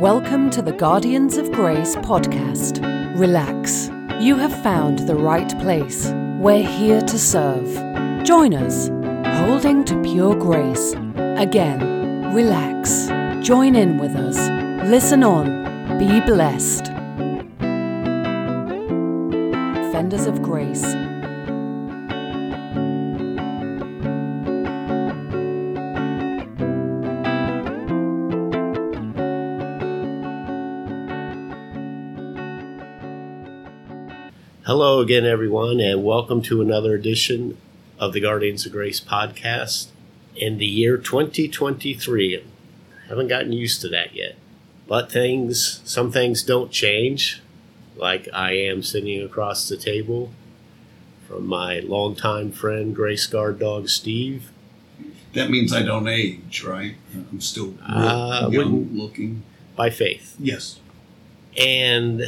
Welcome to the Guardians of Grace podcast. Relax. You have found the right place. We're here to serve. Join us. Holding to pure grace. Again, relax. Join in with us. Listen on. Be blessed. Defenders of Grace. Hello again, everyone, and welcome to another edition of the Guardians of Grace podcast in the year 2023. I haven't gotten used to that yet, but some things don't change, like I am sitting across the table from my longtime friend, Grace Guard Dog Steve. That means I don't age, right? I'm still young-looking. By faith. Yes. And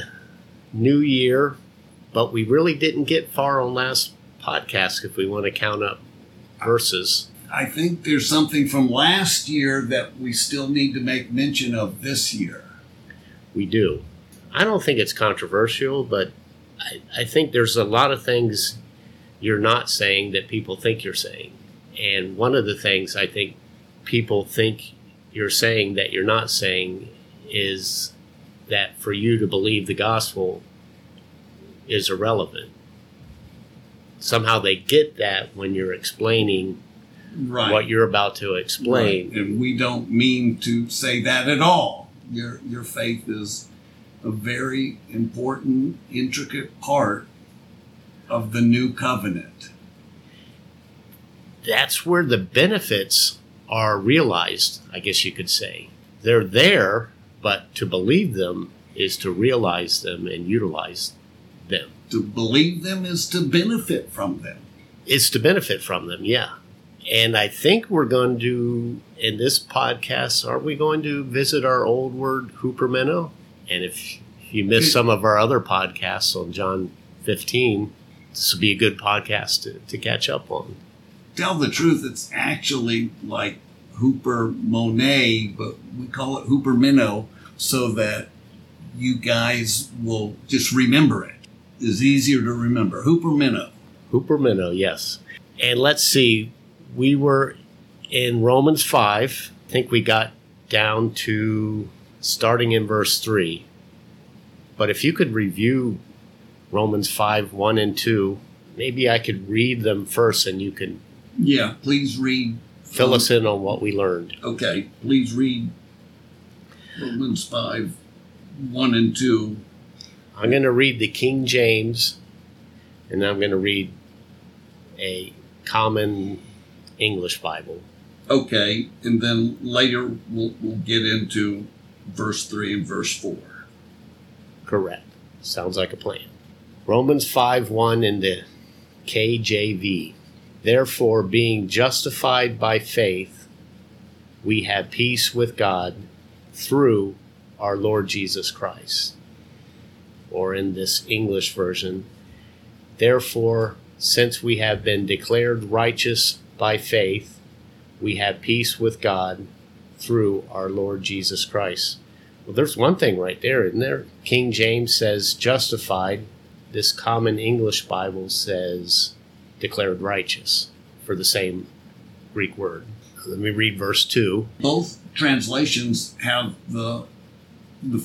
New Year. But we really didn't get far on last podcast if we want to count up verses. I think there's something from last year that we still need to make mention of this year. We do. I don't think it's controversial, but I think there's a lot of things you're not saying that people think you're saying. And one of the things I think people think you're saying that you're not saying is that for you to believe the gospel is irrelevant. Somehow they get that when you're explaining what you're about to explain. Right. And we don't mean to say that at all. Your faith is a very important, intricate part of the new covenant. That's where the benefits are realized, I guess you could say. They're there, but to believe them is to realize them and utilize them. To believe them is to benefit from them. It's to benefit from them, yeah. And I think we're going to, in this podcast, are we going to visit our old word, Hooper Minnow? And if you missed some of our other podcasts on John 15, this would be a good podcast to catch up on. Tell the truth, it's actually like Hooper Monet, but we call it Hooper Minnow so that you guys will just remember it. Is easier to remember. Hooper Minnow, yes. And let's see, we were in Romans 5. I think we got down to starting in verse 3. But if you could review Romans 5, 1 and 2, maybe I could read them first and you can... Yeah, please read. Fill us in on what we learned. Okay, please read Romans 5, 1 and 2. I'm going to read the King James, and I'm going to read a Common English Bible. Okay, and then later we'll get into verse 3 and verse 4. Correct. Sounds like a plan. Romans 5:1 in the KJV. Therefore, being justified by faith, we have peace with God through our Lord Jesus Christ. Or in this English version, therefore, since we have been declared righteous by faith, we have peace with God through our Lord Jesus Christ. Well, there's one thing right there, isn't there? King James says justified. This Common English Bible says declared righteous for the same Greek word. Let me read verse 2. Both translations have the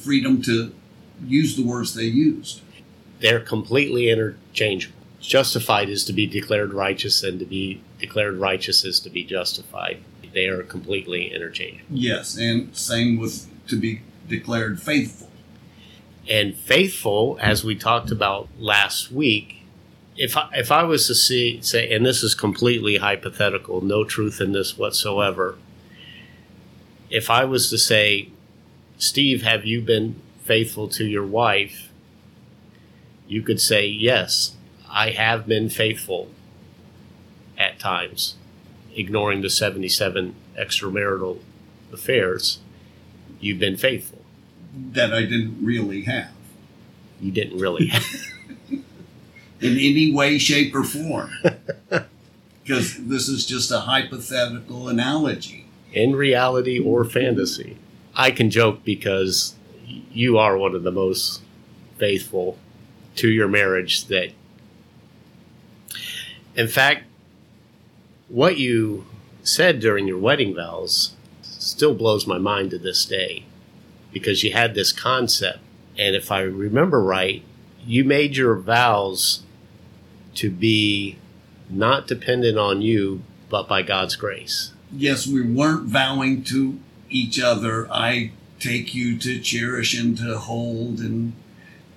freedom to use the words they used. They're completely interchangeable. Justified is to be declared righteous, and to be declared righteous is to be justified. They are completely interchangeable. Yes, and same with to be declared faithful. And faithful, as we talked about last week, if I was to say, and this is completely hypothetical, no truth in this whatsoever, if I was to say, Steve, have you been faithful to your wife, you could say, yes, I have been faithful at times, ignoring the 77 extramarital affairs. You've been faithful. That I didn't really have. You didn't really have. In any way, shape, or form. Because this is just a hypothetical analogy. In reality or fantasy. I can joke because you are one of the most faithful to your marriage. That, in fact, what you said during your wedding vows still blows my mind to this day, because you had this concept. And if I remember right, you made your vows to be not dependent on you, but by God's grace. Yes, we weren't vowing to each other. I take you to cherish and to hold and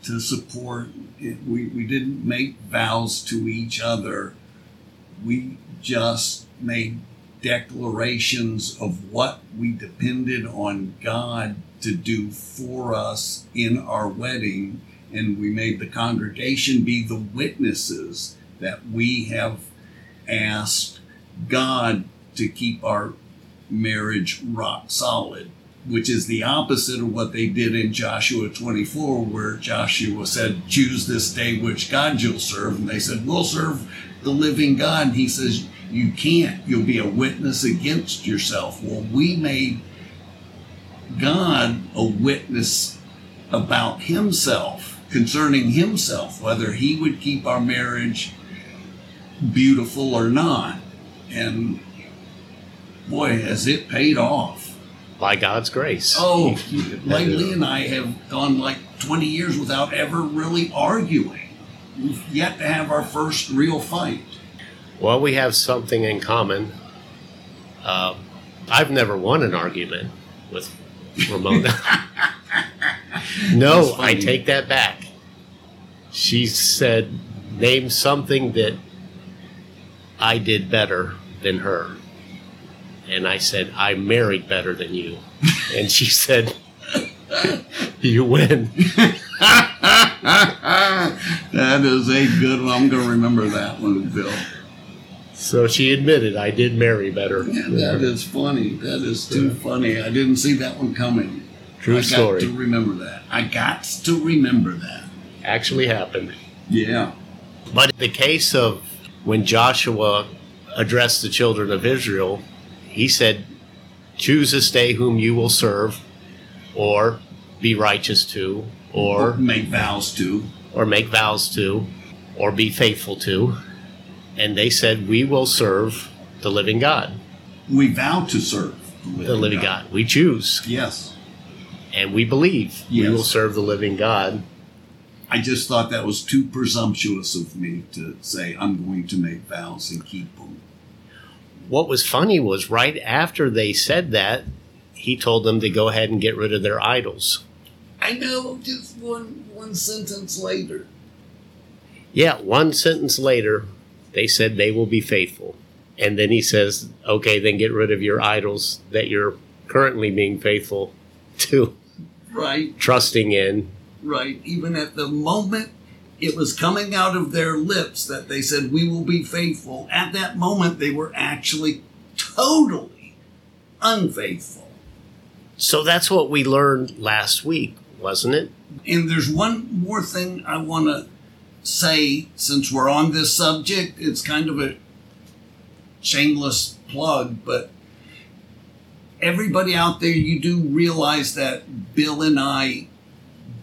to support. We didn't make vows to each other. We just made declarations of what we depended on God to do for us in our wedding. And we made the congregation be the witnesses that we have asked God to keep our marriage rock solid, which is the opposite of what they did in Joshua 24, where Joshua said, "Choose this day which God you'll serve." And they said, "We'll serve the living God." And he says, "You can't. You'll be a witness against yourself." Well, we made God a witness about himself, concerning himself, whether he would keep our marriage beautiful or not. And boy, has it paid off. By God's grace. Oh, Laylee and I have gone like 20 years without ever really arguing. We've yet to have our first real fight. Well, we have something in common. I've never won an argument with Ramona. No, I take that back. She said, name something that I did better than her. And I said, I married better than you. And she said, you win. That is a good one. I'm going to remember that one, Bill. So she admitted, I did marry better. Yeah, that is funny. That is too funny. I didn't see that one coming. True story. I got to remember that. Actually happened. Yeah. But in the case of when Joshua addressed the children of Israel, he said, choose this day whom you will serve, or be righteous to, or make vows to, or be faithful to. And they said, we will serve the living God. We vow to serve the living God. We choose. Yes. And we believe we will serve the living God. I just thought that was too presumptuous of me to say, I'm going to make vows and keep them. What was funny was right after they said that, he told them to go ahead and get rid of their idols. I know, just one sentence later. Yeah, one sentence later, they said they will be faithful. And then he says, okay, then get rid of your idols that you're currently being faithful to. Right. Trusting in. Right. Even at the moment it was coming out of their lips that they said, we will be faithful. At that moment, they were actually totally unfaithful. So that's what we learned last week, wasn't it? And there's one more thing I want to say, since we're on this subject. It's kind of a shameless plug, but everybody out there, you do realize that Bill and I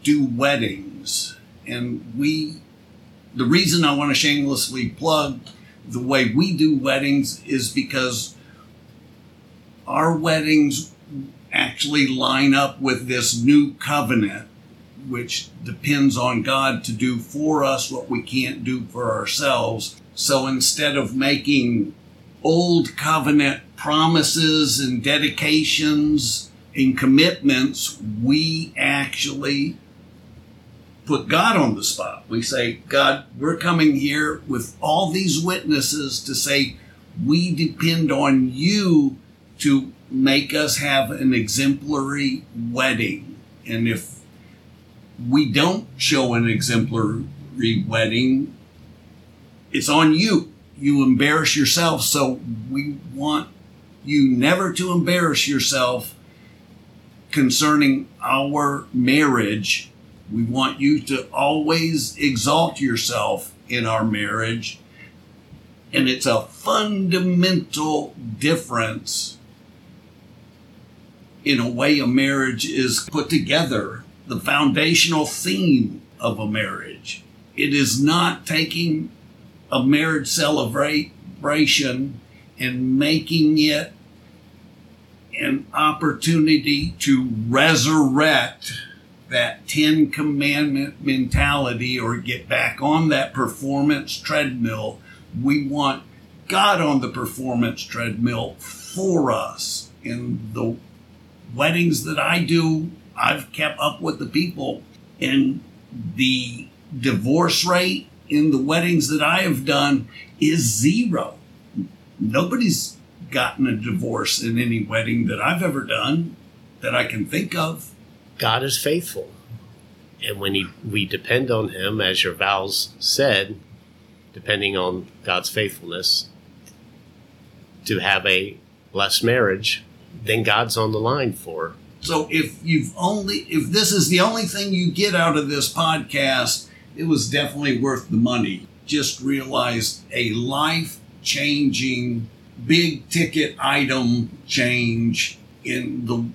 do weddings. And the reason I want to shamelessly plug the way we do weddings is because our weddings actually line up with this new covenant, which depends on God to do for us what we can't do for ourselves. So instead of making old covenant promises and dedications and commitments, we actually put God on the spot. We say, God, we're coming here with all these witnesses to say we depend on you to make us have an exemplary wedding. And if we don't show an exemplary wedding, it's on you. You embarrass yourself. So we want you never to embarrass yourself concerning our marriage. We want you to always exalt yourself in our marriage. And it's a fundamental difference in a way a marriage is put together, the foundational theme of a marriage. It is not taking a marriage celebration and making it an opportunity to resurrect that Ten Commandment mentality or get back on that performance treadmill. We want God on the performance treadmill for us. In the weddings that I do, I've kept up with the people, and the divorce rate in the weddings that I have done is zero. Nobody's gotten a divorce in any wedding that I've ever done that I can think of. God is faithful. And when we depend on him, as your vows said, depending on God's faithfulness to have a blessed marriage, then God's on the line for her. So if this is the only thing you get out of this podcast, it was definitely worth the money. Just realized a life-changing, big-ticket item change in the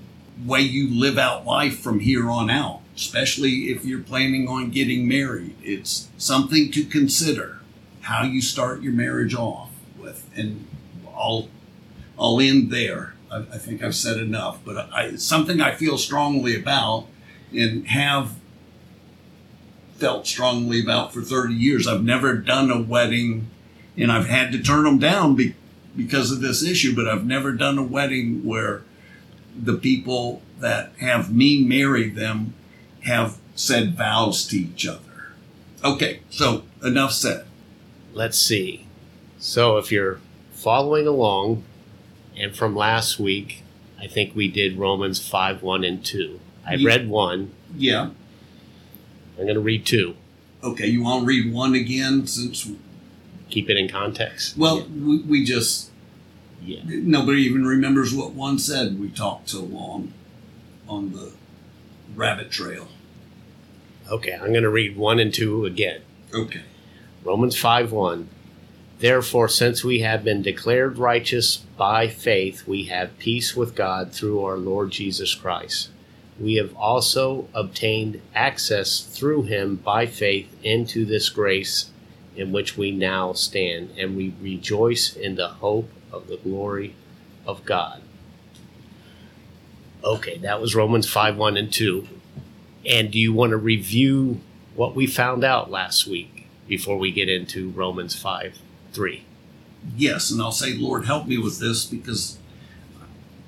way you live out life from here on out, especially if you're planning on getting married. It's something to consider, how you start your marriage off with. And I'll end there. I think I've said enough, but it's something I feel strongly about and have felt strongly about for 30 years. I've never done a wedding, and I've had to turn them down because of this issue, but I've never done a wedding where the people that have me marry them have said vows to each other. Okay, so enough said. Let's see. So if you're following along, and from last week, I think we did Romans 5:1 and 2. I read 1. Yeah. I'm going to read 2. Okay, you want to read 1 again? Since keep it in context. Well, yeah. we just... Yeah. Nobody even remembers what 1 said. We talked so long on the rabbit trail. Okay, I'm going to read 1 and 2 again. Okay. Romans 5:1. Therefore, since we have been declared righteous by faith, we have peace with God through our Lord Jesus Christ. We have also obtained access through him by faith into this grace in which we now stand, and we rejoice in the hope of the glory of God. Okay, that was Romans 5:1 and 2. And do you want to review what we found out last week before we get into Romans 5:3? Yes, and I'll say, Lord, help me with this, because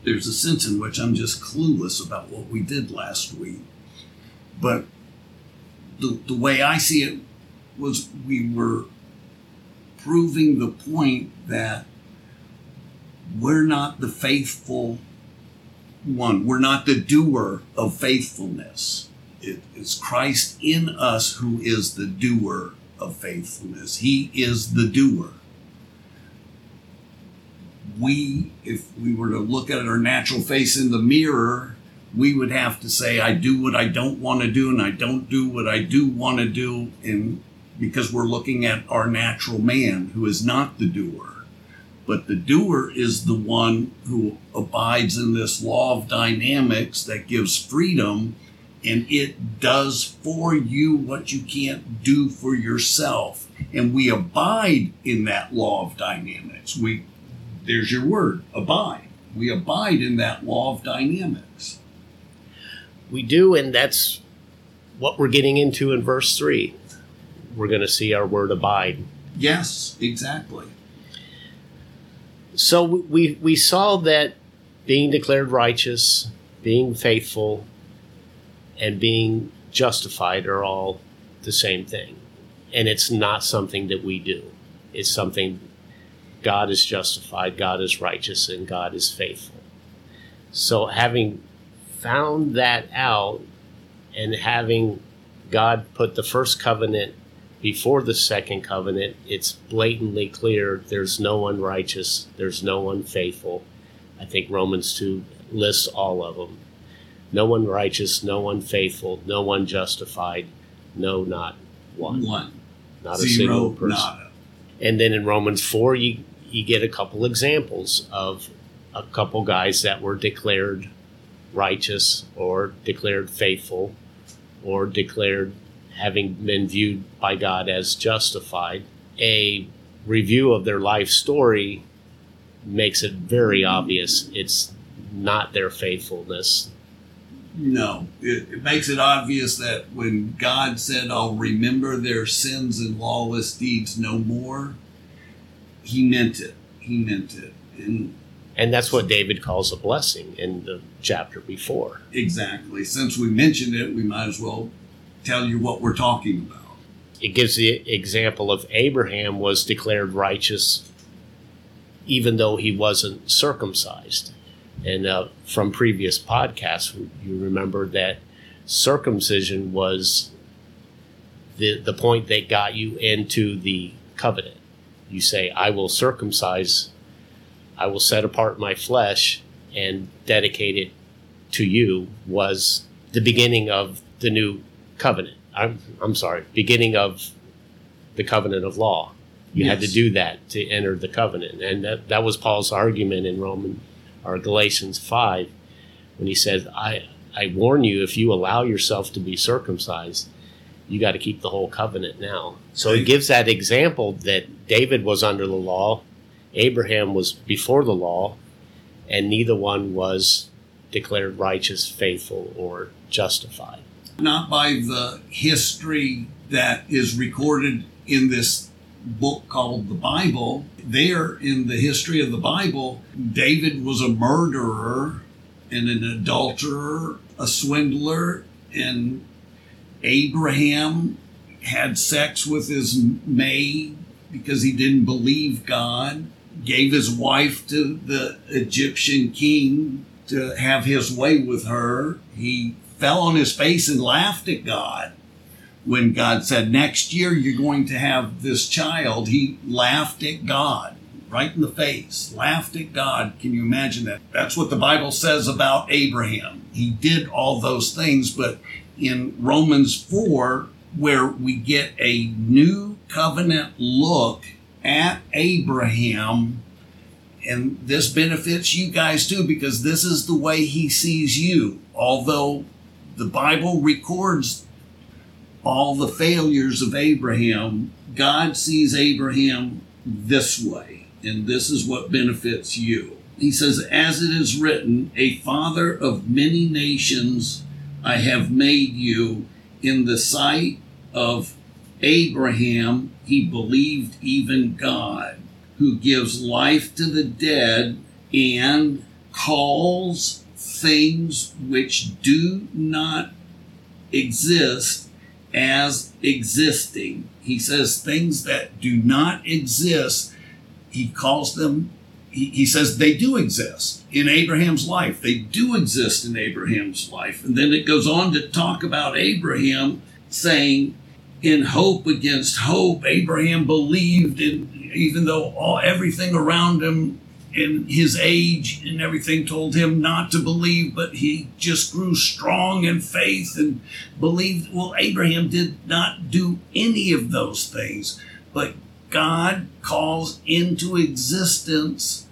there's a sense in which I'm just clueless about what we did last week. But the way I see it was we were proving the point that we're not the faithful one. We're not the doer of faithfulness. It's Christ in us who is the doer of faithfulness. He is the doer. If we were to look at our natural face in the mirror, we would have to say, I do what I don't want to do, and I don't do what I do want to do, and because we're looking at our natural man, who is not the doer. But the doer is the one who abides in this law of dynamics that gives freedom, and it does for you what you can't do for yourself. And we abide in that law of dynamics. There's your word, abide. We abide in that law of dynamics. We do, and that's what we're getting into in verse 3. We're going to see our word abide. Yes, exactly. So we saw that being declared righteous, being faithful, and being justified are all the same thing. And it's not something that we do. It's something... God is justified, God is righteous, and God is faithful. So having found that out and having God put the first covenant before the second covenant, it's blatantly clear there's no one righteous, there's no one faithful. I think Romans 2 lists all of them. No one righteous, no one faithful, no one justified, no, not one. Not zero, a single person. Nada. And then in Romans 4, you get a couple examples of a couple guys that were declared righteous or declared faithful or declared having been viewed by God as justified. A review of their life story makes it very obvious it's not their faithfulness. No, it makes it obvious that when God said, "I'll remember their sins and lawless deeds no more," he meant it. He meant it. And that's what David calls a blessing in the chapter before. Exactly. Since we mentioned it, we might as well tell you what we're talking about. It gives the example of Abraham was declared righteous even though he wasn't circumcised. And from previous podcasts, you remember that circumcision was the point that got you into the covenant. You say, "I will circumcise, I will set apart my flesh and dedicate it to you," was the beginning of the new covenant. I'm sorry, beginning of the covenant of law. You had to do that to enter the covenant. And that was Paul's argument in Galatians 5, when he says, I warn you, if you allow yourself to be circumcised, you got to keep the whole covenant now. So it gives that example that David was under the law, Abraham was before the law, and neither one was declared righteous, faithful, or justified. Not by the history that is recorded in this book called the Bible. There in the history of the Bible, David was a murderer and an adulterer, a swindler, and Abraham had sex with his maid because he didn't believe God, gave his wife to the Egyptian king to have his way with her. He fell on his face and laughed at God. When God said, "Next year you're going to have this child," he laughed at God, right in the face, laughed at God. Can you imagine that? That's what the Bible says about Abraham. He did all those things, but in Romans 4, where we get a new covenant look at Abraham, and this benefits you guys too, because this is the way he sees you. Although the Bible records all the failures of Abraham, God sees Abraham this way, and this is what benefits you. He says, "As it is written, a father of many nations I have made you. In the sight of Abraham, he believed even God, who gives life to the dead and calls things which do not exist as existing." He says things that do not exist, he calls them, he says they do exist in Abraham's life. They do exist in Abraham's life. And then it goes on to talk about Abraham saying, in hope against hope, Abraham believed, and even though everything around him and his age and everything told him not to believe, but he just grew strong in faith and believed. Well, Abraham did not do any of those things, but God calls into existence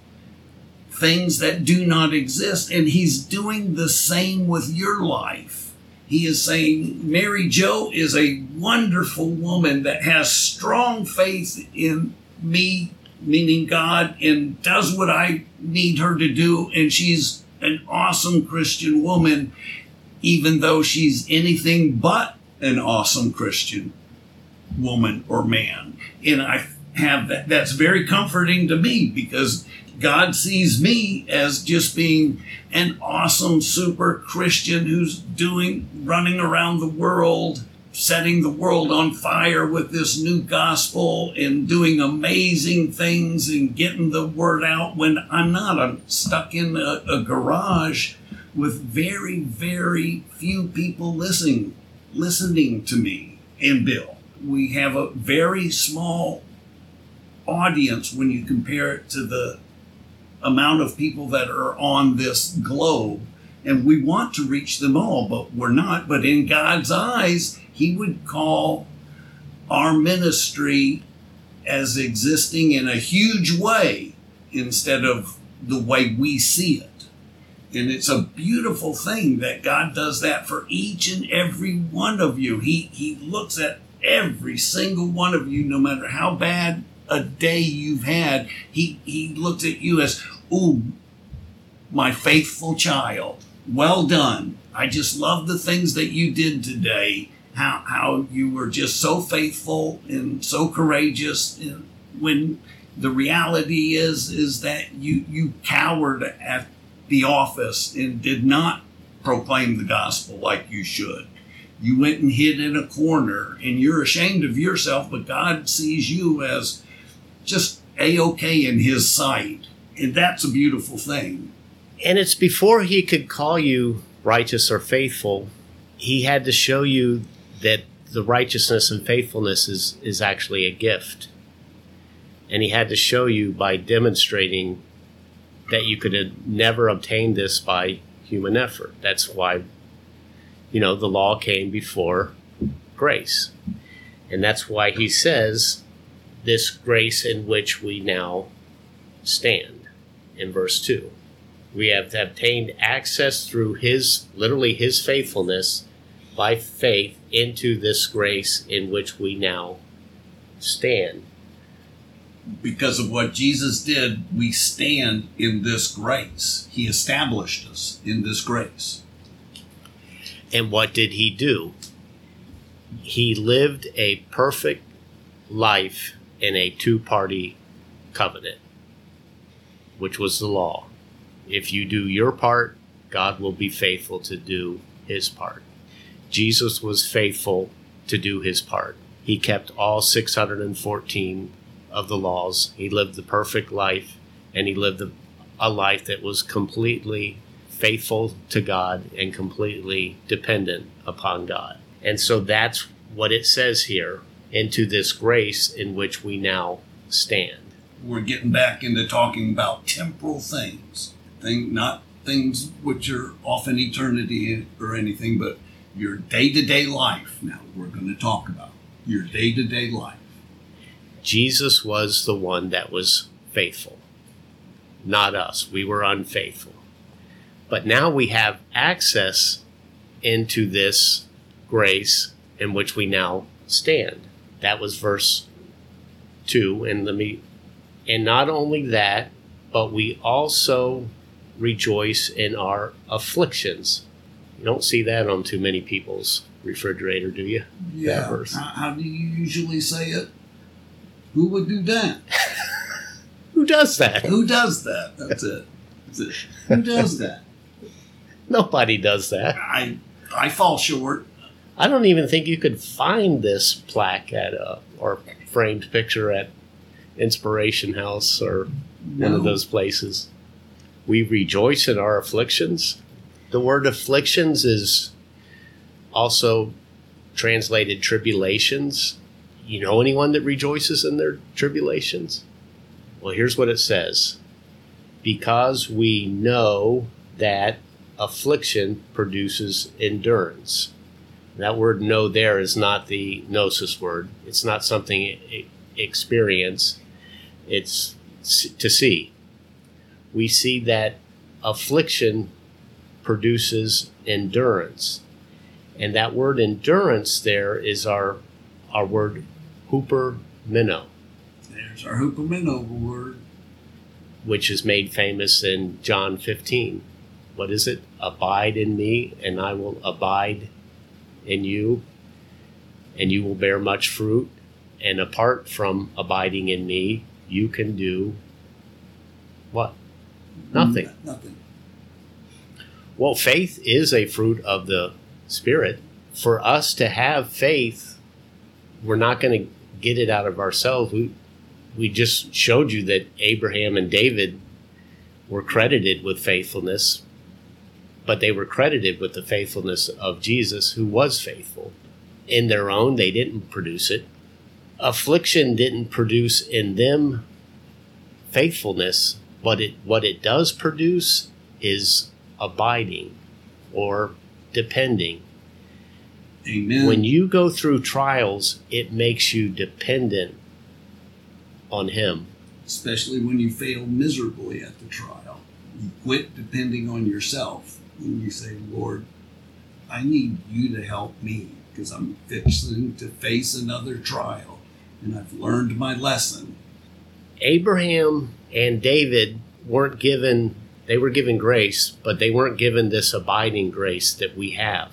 things that do not exist, and he's doing the same with your life. He is saying, Mary Jo is a wonderful woman that has strong faith in me, meaning God, and does what I need her to do. And she's an awesome Christian woman, even though she's anything but an awesome Christian woman or man. And I have that. That's very comforting to me, because God sees me as just being an awesome super Christian who's running around the world, setting the world on fire with this new gospel and doing amazing things and getting the word out, when I'm not. I'm stuck in a garage with very, very few people listening to me and Bill. We have a very small audience when you compare it to the amount of people that are on this globe. And we want to reach them all, but we're not. But in God's eyes, he would call our ministry as existing in a huge way instead of the way we see it. And it's a beautiful thing that God does that for each and every one of you. He looks at every single one of you, no matter how bad a day you've had. He looks at you as, ooh, my faithful child. Well done. I just love the things that you did today. How you were just so faithful and so courageous when the reality is that you cowered at the office and did not proclaim the gospel like you should. You went and hid in a corner and you're ashamed of yourself, but God sees you as just A-okay in his sight. And that's a beautiful thing. And it's before he could call you righteous or faithful, he had to show you that the righteousness and faithfulness is actually a gift. And he had to show you by demonstrating that you could have never obtained this by human effort. That's why, the law came before grace. And that's why he says this grace in which we now stand in verse 2. We have obtained access through his faithfulness by faith into this grace in which we now stand. Because of what Jesus did, we stand in this grace. He established us in this grace. And what did he do? He lived a perfect life in a two-party covenant, which was the law. If you do your part, God will be faithful to do his part. Jesus was faithful to do his part. He kept all 614 of the laws. He lived the perfect life, and he lived a life that was completely faithful to God and completely dependent upon God. And so that's what it says here, into this grace in which we now stand. We're getting back into talking about temporal things. Not things which are off in eternity or anything, but your day-to-day life. Now we're going to talk about your day-to-day life. Jesus was the one that was faithful, not us. We were unfaithful. But now we have access into this grace in which we now stand. That was verse 2. And not only that, but we also rejoice in our afflictions. You don't see that on too many people's refrigerator, do you? Yeah. How do you usually say it? Who would do that? Who does that? Who does that? That's it. Who does that? Nobody does that. I fall short. I don't even think you could find this plaque or framed picture at Inspiration House or one of those places. We rejoice in our afflictions. The word afflictions is also translated tribulations. You know anyone that rejoices in their tribulations? Well, here's what it says. Because we know that affliction produces endurance. That word know there is not the gnosis word. It's not something experience. It's to see. We see that affliction produces endurance. And that word endurance there is our word Hooper Minnow. There's our Hooper Minnow word. Which is made famous in John 15. What is it? Abide in me, and I will abide in you, and you will bear much fruit. And apart from abiding in me, you can do what? Nothing. Well, faith is a fruit of the Spirit. For us to have faith, we're not going to get it out of ourselves. We just showed you that Abraham and David were credited with faithfulness, but they were credited with the faithfulness of Jesus, who was faithful. In their own, they didn't produce it. Affliction didn't produce in them faithfulness, but what it does produce is abiding or depending. Amen. When you go through trials, it makes you dependent on him. Especially when you fail miserably at the trial. You quit depending on yourself and you say, Lord, I need you to help me because I'm fixing to face another trial and I've learned my lesson. Abraham and David were given grace, but they weren't given this abiding grace that we have.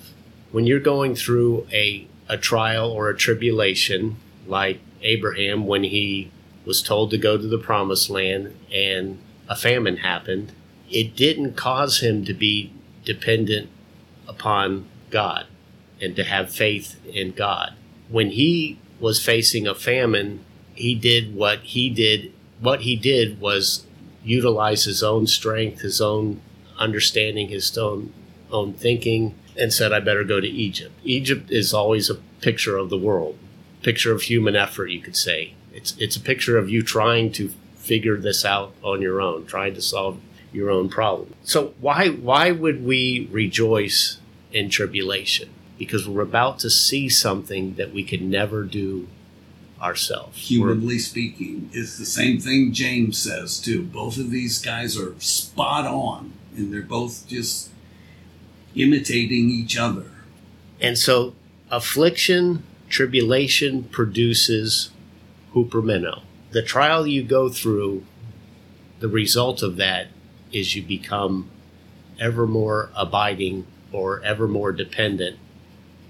When you're going through a trial or a tribulation, like Abraham when he was told to go to the promised land and a famine happened, it didn't cause him to be dependent upon God and to have faith in God. When he was facing a famine, he did what he did. What he did was utilize his own strength, his own understanding, his own thinking, and said, I better go to Egypt. Egypt is always a picture of the world, picture of human effort, you could say. It's a picture of you trying to figure this out on your own, trying to solve your own problem. So why would we rejoice in tribulation? Because we're about to see something that we could never do ourselves. Humanly speaking, it's the same thing James says too. Both of these guys are spot on, and they're both just imitating each other. And so affliction, tribulation produces Hupomeno. The trial you go through, the result of that is you become ever more abiding or ever more dependent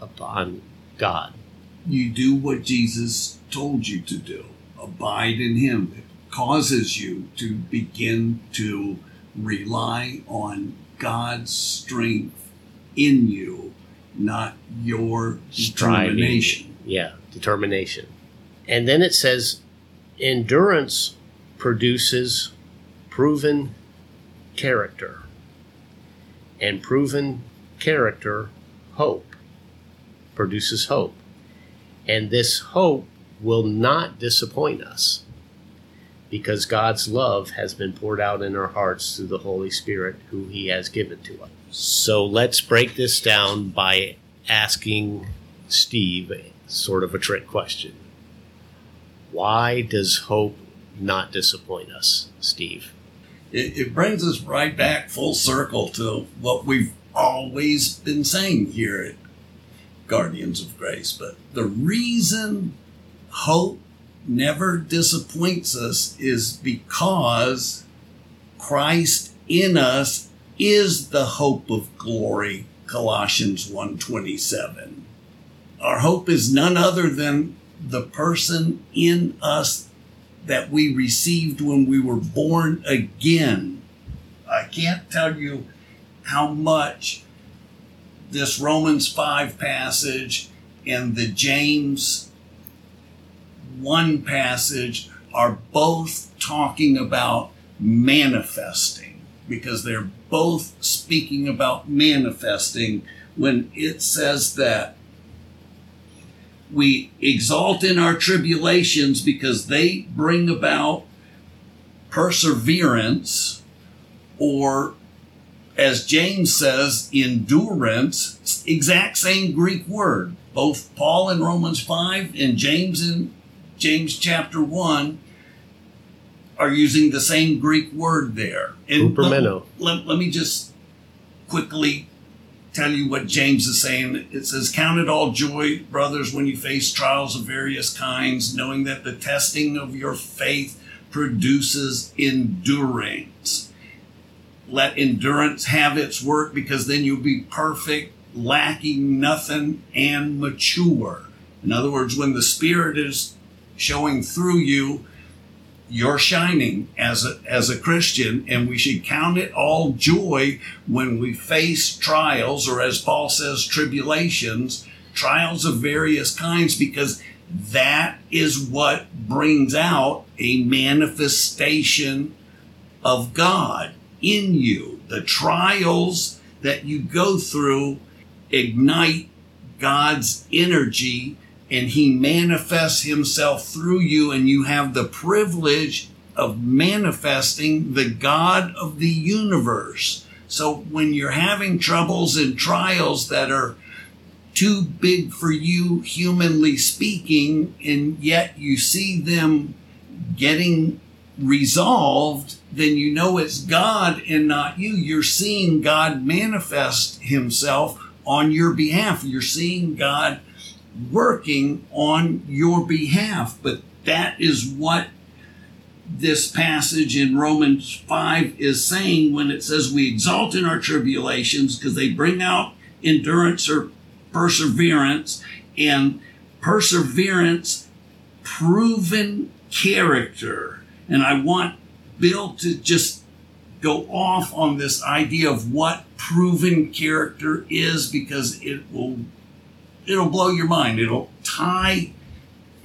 upon God. You do what Jesus told you to do. Abide in him. It causes you to begin to rely on God's strength in you, not your determination. Yeah, determination. And then it says, endurance produces proven character, and proven character, hope, produces hope. And this hope will not disappoint us because God's love has been poured out in our hearts through the Holy Spirit who he has given to us. So let's break this down by asking Steve sort of a trick question. Why does hope not disappoint us, Steve? It brings us right back full circle to what we've always been saying here at Guardians of Grace. But the reason hope never disappoints us is because Christ in us is the hope of glory, Colossians 1:27. Our hope is none other than the person in us that we received when we were born again. I can't tell you how much this Romans 5 passage and the James 1 passage are both talking about manifesting, because they're both speaking about manifesting when it says that we exalt in our tribulations because they bring about perseverance, or, as James says, endurance. It's the exact same Greek word. Both Paul in Romans 5 and James in James chapter 1 are using the same Greek word there. And let me just quickly tell you what James is saying. It says, count it all joy, brothers, when you face trials of various kinds, knowing that the testing of your faith produces endurance. Let endurance have its work, because then you'll be perfect, lacking nothing, and mature. In other words, when the Spirit is showing through you, you're shining as a Christian, and we should count it all joy when we face trials, or as Paul says, tribulations, trials of various kinds, because that is what brings out a manifestation of God in you. The trials that you go through ignite God's energy, and he manifests himself through you, and you have the privilege of manifesting the God of the universe. So when you're having troubles and trials that are too big for you, humanly speaking, and yet you see them getting resolved, then you know it's God and not you. You're seeing God manifest himself on your behalf. You're seeing God working on your behalf. But that is what this passage in Romans 5 is saying when it says we exalt in our tribulations because they bring out endurance or perseverance, and perseverance, proven character. And I want Bill to just go off on this idea of what proven character is, because it'll blow your mind. It'll tie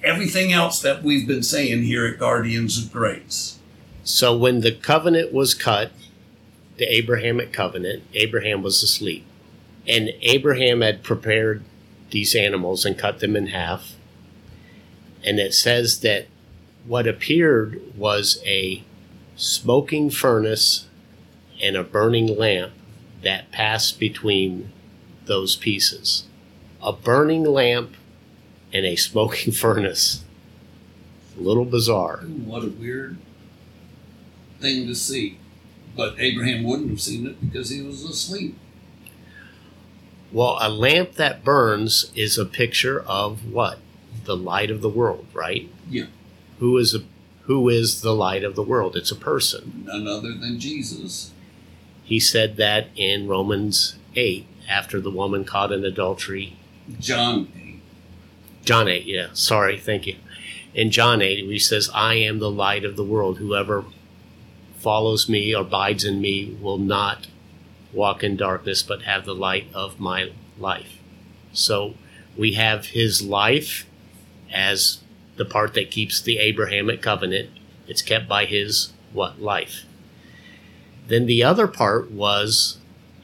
everything else that we've been saying here at Guardians of Grace. So when the covenant was cut, the Abrahamic covenant, Abraham was asleep. And Abraham had prepared these animals and cut them in half. And it says that what appeared was a smoking furnace and a burning lamp that passed between those pieces. A burning lamp and a smoking furnace. A little bizarre. What a weird thing to see. But Abraham wouldn't have seen it because he was asleep. Well, a lamp that burns is a picture of what? The light of the world, right? Yeah. Who is the light of the world? It's a person. None other than Jesus. He said that in Romans 8, after the woman caught in adultery. John 8. John 8, yeah. Sorry, thank you. In John 8, he says, I am the light of the world. Whoever follows me or abides in me will not walk in darkness, but have the light of my life. So we have his life as the part that keeps the Abrahamic covenant. It's kept by his what? Life. Then the other part was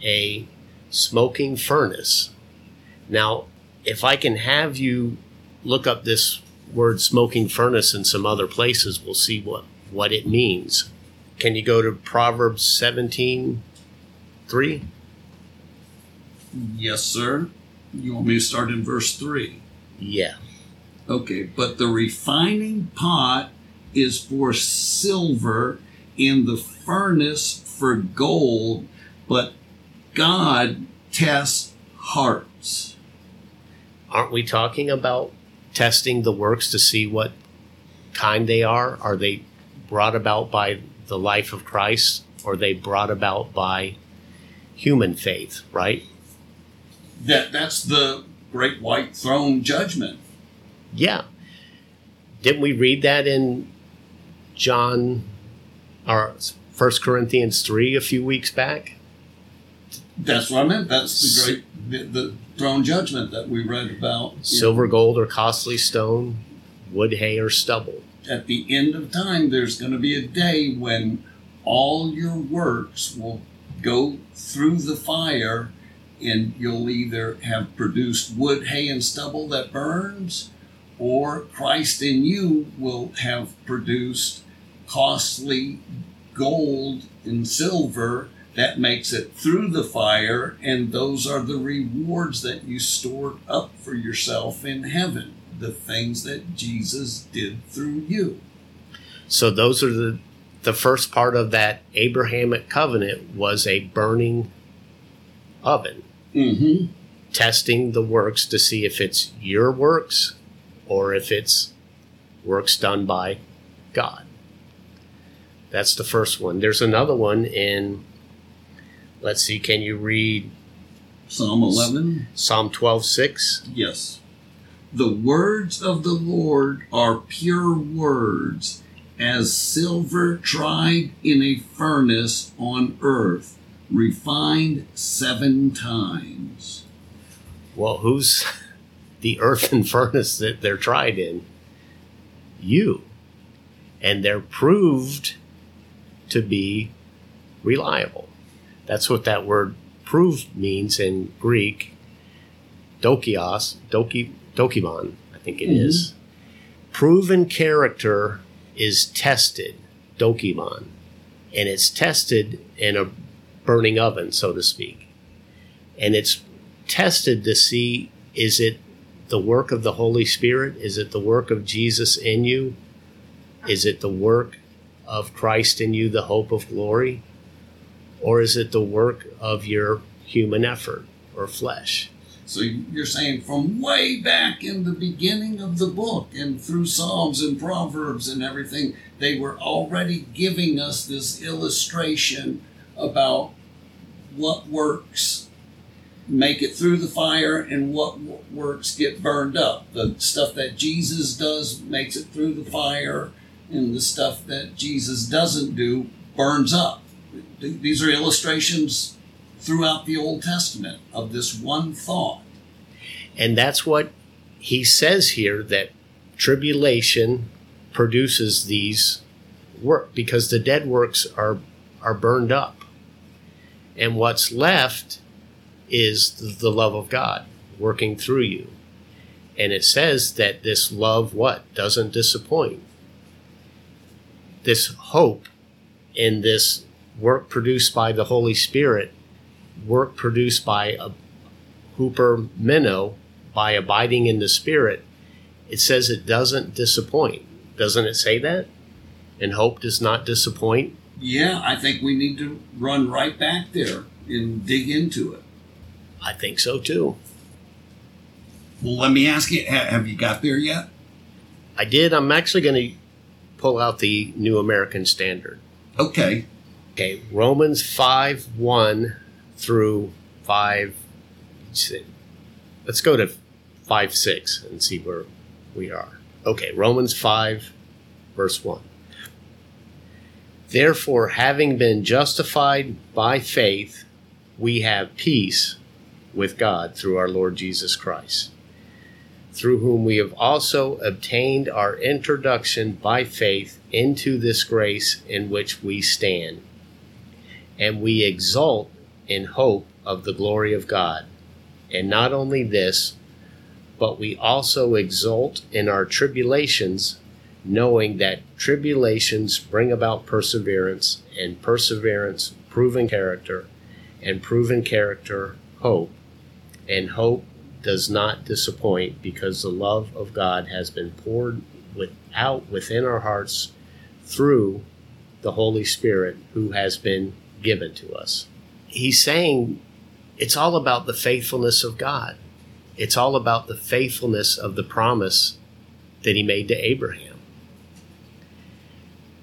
a smoking furnace. Now, if I can have you look up this word smoking furnace in some other places, we'll see what it means. Can you go to Proverbs 17:3? Yes, sir. You want me to start in verse 3? Yeah. Okay, but the refining pot is for silver and the furnace for gold, but God tests hearts. Aren't we talking about testing the works to see what kind they are? Are they brought about by the life of Christ, or are they brought about by human faith, right? That's the great white throne judgment. Yeah. Didn't we read that in John or 1 Corinthians 3 a few weeks back? That's what I meant. That's the great the throne judgment that we read about. Silver, gold, or costly stone, wood, hay, or stubble. At the end of time, there's going to be a day when all your works will go through the fire, and you'll either have produced wood, hay, and stubble that burns, or Christ in you will have produced costly gold and silver that makes it through the fire, and those are the rewards that you stored up for yourself in heaven, the things that Jesus did through you. So those are the first part of that Abrahamic covenant was a burning oven. Mm-hmm. Testing the works to see if it's your works or if it's works done by God. That's the first one. There's another one in, let's see, can you read Psalm 11? Psalm 12:6? Yes. The words of the Lord are pure words, as silver tried in a furnace on earth, refined 7 times. Well, who's the earthen furnace that they're tried in? You. And they're proved to be reliable. That's what that word proved means in Greek. Dokios, dokimon, I think it is. Proven character is tested, dokimon. And it's tested in a burning oven, so to speak. And it's tested to see, is it the work of the Holy Spirit? Is it the work of Jesus in you? Is it the work of Christ in you, the hope of glory? Or is it the work of your human effort or flesh? So you're saying from way back in the beginning of the book and through Psalms and Proverbs and everything, they were already giving us this illustration about what works make it through the fire and what works get burned up. The stuff that Jesus does makes it through the fire, and the stuff that Jesus doesn't do burns up. These are illustrations throughout the Old Testament of this one thought. And that's what he says here, that tribulation produces these work, because the dead works are burned up. And what's left is the love of God working through you. And it says that this love, what? Doesn't disappoint. This hope and this work produced by the Holy Spirit, work produced by a Hooper Minnow, by abiding in the Spirit, it says it doesn't disappoint. Doesn't it say that? And hope does not disappoint? Yeah, I think we need to run right back there and dig into it. I think so, too. Well, let me ask you, have you got there yet? I did. I'm actually going to pull out the New American Standard. Okay. Okay, Romans 5:1 through 5. Let's go to 5:6 and see where we are. Okay, Romans 5, verse 1. Therefore, having been justified by faith, we have peace with God through our Lord Jesus Christ, through whom we have also obtained our introduction by faith into this grace in which we stand, and we exult in hope of the glory of God. And not only this, but we also exult in our tribulations, knowing that tribulations bring about perseverance, and perseverance proven character, and proven character hope. And hope does not disappoint, because the love of God has been poured out within our hearts through the Holy Spirit who has been given to us. He's saying it's all about the faithfulness of God. It's all about the faithfulness of the promise that he made to Abraham.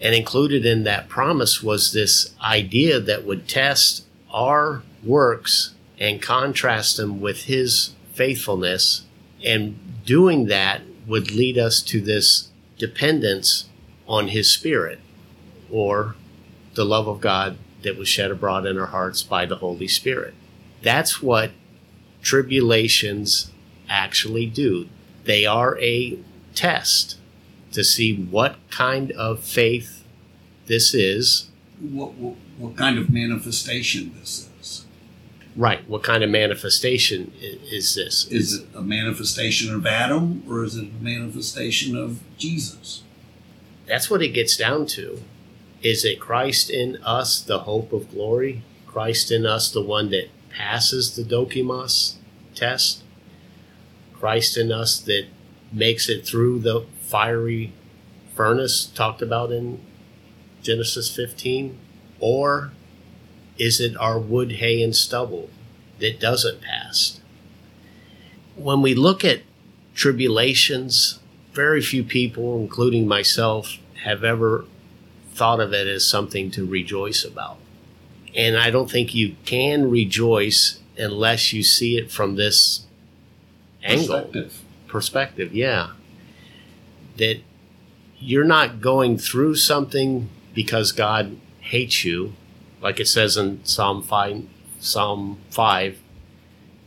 And included in that promise was this idea that would test our works and contrast them with his faithfulness. And doing that would lead us to this dependence on his Spirit, or the love of God that was shed abroad in our hearts by the Holy Spirit. That's what tribulations actually do. They are a test to see what kind of faith this is. What kind of manifestation this is. Right. What kind of manifestation is this? Is it a manifestation of Adam, or is it a manifestation of Jesus? That's what it gets down to. Is it Christ in us, the hope of glory? Christ in us, the one that passes the dokimos test? Christ in us that makes it through the fiery furnace talked about in Genesis 15? Or is it our wood, hay, and stubble that doesn't pass? When we look at tribulations, very few people, including myself, have ever thought of it as something to rejoice about. And I don't think you can rejoice unless you see it from this angle. Perspective, yeah. That you're not going through something because God hates you. Like it says in Psalm 5,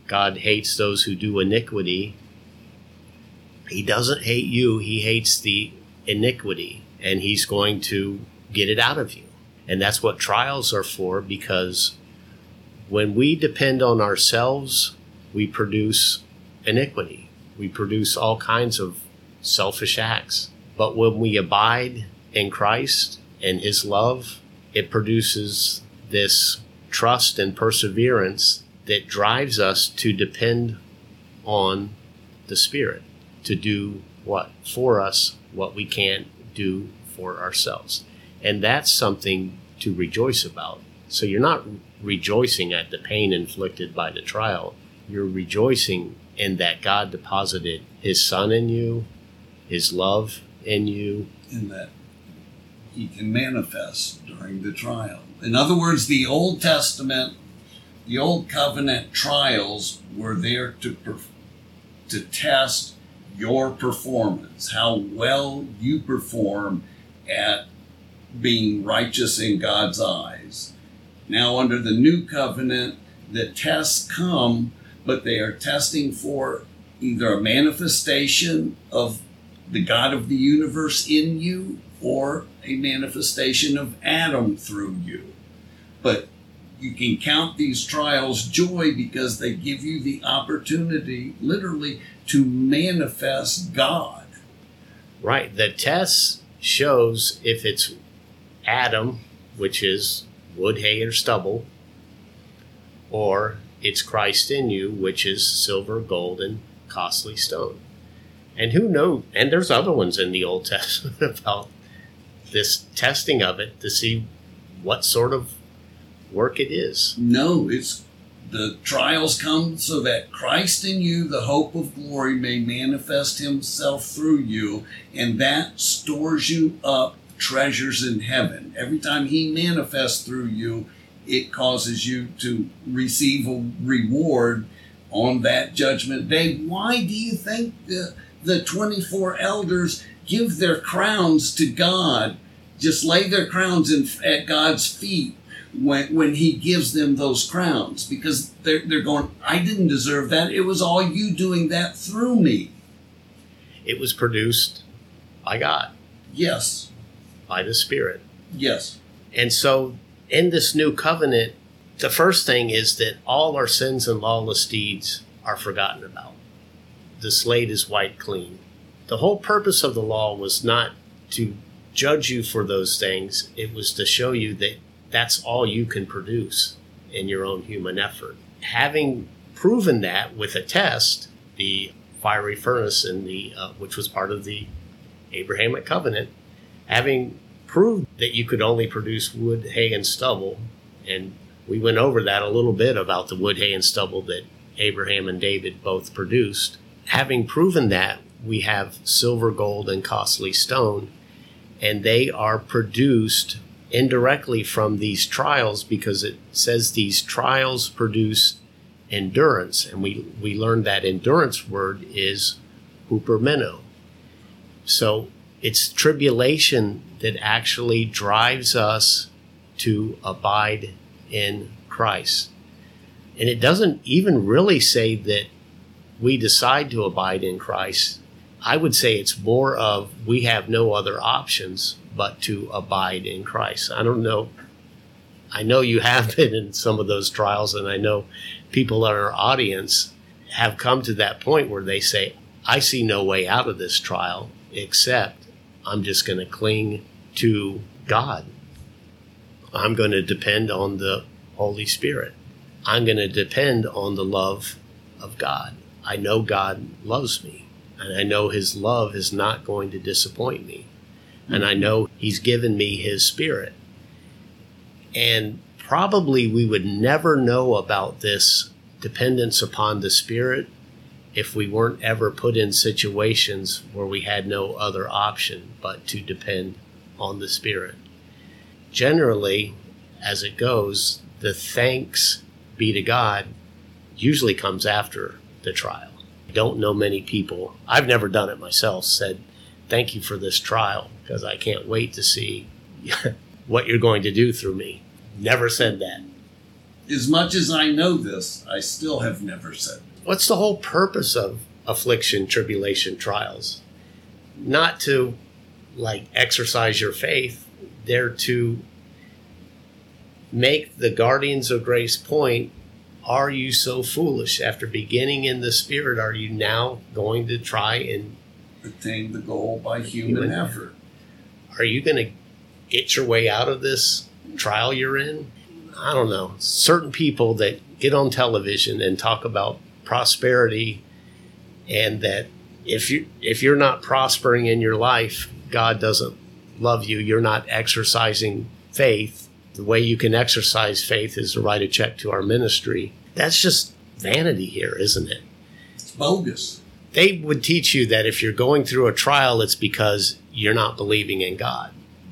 God hates those who do iniquity. He doesn't hate you. He hates the iniquity, and he's going to get it out of you. And that's what trials are for, because when we depend on ourselves, we produce iniquity. We produce all kinds of selfish acts. But when we abide in Christ and his love, it produces this trust and perseverance that drives us to depend on the Spirit to do what? For us, what we can't do for ourselves. And that's something to rejoice about. So you're not rejoicing at the pain inflicted by the trial. You're rejoicing in that God deposited his son in you, his love in you. And that he can manifest during the trial. In other words, the Old Testament, the Old Covenant trials were there to test your performance, how well you perform at being righteous in God's eyes. Now, under the New Covenant, the tests come, but they are testing for either a manifestation of the God of the universe in you or a manifestation of Adam through you. But you can count these trials joy because they give you the opportunity, literally, to manifest God. Right. The test shows if it's Adam, which is wood, hay, or stubble, or it's Christ in you, which is silver, gold, and costly stone. And who knows? And there's other ones in the Old Testament about this testing of it to see what sort of work it is. No, it's the trials come so that Christ in you, the hope of glory, may manifest himself through you, and that stores you up treasures in heaven. Every time he manifests through you, it causes you to receive a reward on that judgment day. Why do you think the 24 elders give their crowns to God, just lay their crowns at God's feet when he gives them those crowns? Because they're going, I didn't deserve that. It was all you doing that through me. It was produced by God. Yes. By the Spirit. Yes. And so in this new covenant, the first thing is that all our sins and lawless deeds are forgotten about. The slate is white clean. The whole purpose of the law was not to judge you for those things. It was to show you that that's all you can produce in your own human effort. Having proven that with a test, the fiery furnace in the which was part of the Abrahamic covenant, having proved that you could only produce wood, hay, and stubble, and we went over that a little bit about the wood, hay, and stubble that Abraham and David both produced. Having proven that, we have silver, gold, and costly stone, and they are produced indirectly from these trials because it says these trials produce endurance, and we learned that endurance word is Hupomeno. So it's tribulation that actually drives us to abide in Christ. And it doesn't even really say that we decide to abide in Christ. I would say it's more of we have no other options but to abide in Christ. I don't know. I know you have been in some of those trials, and I know people in our audience have come to that point where they say, I see no way out of this trial except I'm just going to cling to God. I'm going to depend on the Holy Spirit. I'm going to depend on the love of God. I know God loves me, and I know his love is not going to disappoint me. And I know he's given me his Spirit. And probably we would never know about this dependence upon the Spirit if we weren't ever put in situations where we had no other option but to depend on the Spirit. Generally, as it goes, the thanks be to God usually comes after the trial. I don't know many people, I've never done it myself, said, thank you for this trial because I can't wait to see what you're going to do through me. Never said that. As much as I know this, I still have never said that. What's the whole purpose of affliction, tribulation, trials? Not to, exercise your faith. They're to make the Guardians of Grace point, are you so foolish? After beginning in the Spirit, are you now going to try and attain the goal by human effort? Are you going to get your way out of this trial you're in? I don't know. Certain people that get on television and talk about prosperity and that if you're not prospering in your life, God doesn't love you, you're not exercising faith. The way you can exercise faith is to write a check to our ministry. That's just vanity here, isn't it? It's bogus. They would teach you that if you're going through a trial, it's because you're not believing in God.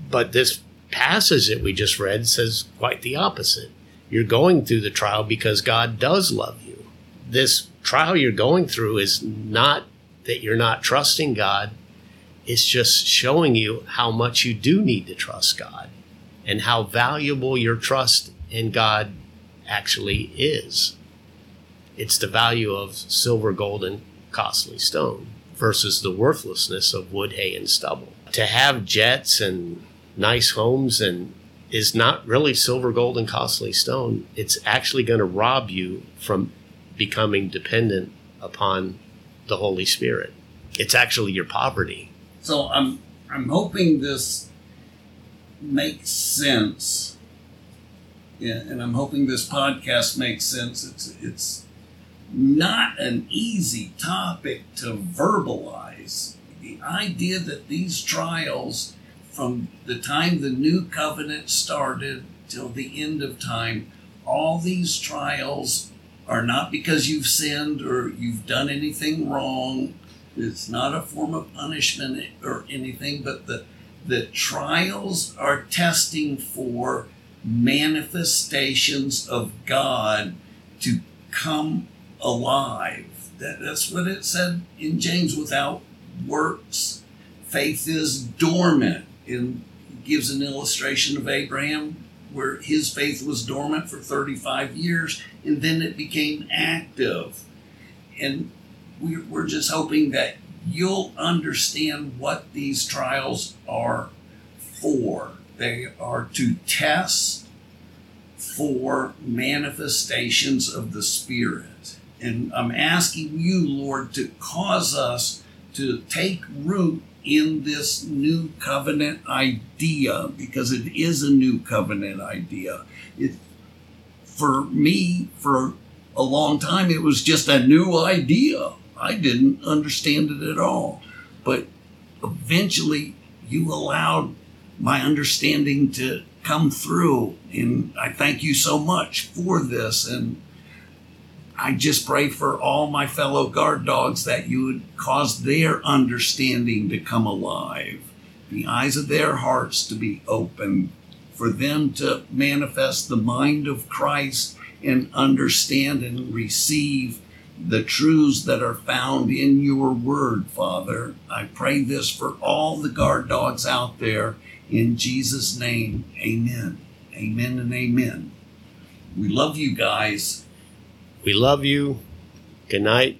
But this passage that we just read says quite the opposite. You're going through the trial because God does love you. This trial you're going through is not that you're not trusting God. It's just showing you how much you do need to trust God and how valuable your trust in God actually is. It's the value of silver, gold, and costly stone versus the worthlessness of wood, hay, and stubble. To have jets and nice homes and is not really silver, gold, and costly stone. It's actually going to rob you from becoming dependent upon the Holy Spirit. It's actually your poverty. So I'm hoping this makes sense. Yeah, and I'm hoping this podcast makes sense. It's not an easy topic to verbalize. The idea that these trials from the time the new covenant started till the end of time, all these trials are not because you've sinned or you've done anything wrong. It's not a form of punishment or anything, but the trials are testing for manifestations of God to come alive. That's what it said in James, without works, faith is dormant. And it gives an illustration of Abraham where his faith was dormant for 35 years, and then it became active. And we're just hoping that you'll understand what these trials are for. They are to test for manifestations of the Spirit. And I'm asking you, Lord, to cause us to take root in this new covenant idea, because it is a new covenant idea. For me, for a long time, it was just a new idea. I didn't understand it at all. But eventually, you allowed my understanding to come through, and I thank you so much for this. And I just pray for all my fellow guard dogs that you would cause their understanding to come alive, the eyes of their hearts to be open, for them to manifest the mind of Christ and understand and receive the truths that are found in your word, Father. I pray this for all the guard dogs out there. In Jesus' name, amen. Amen and amen. We love you guys. We love you. Good night.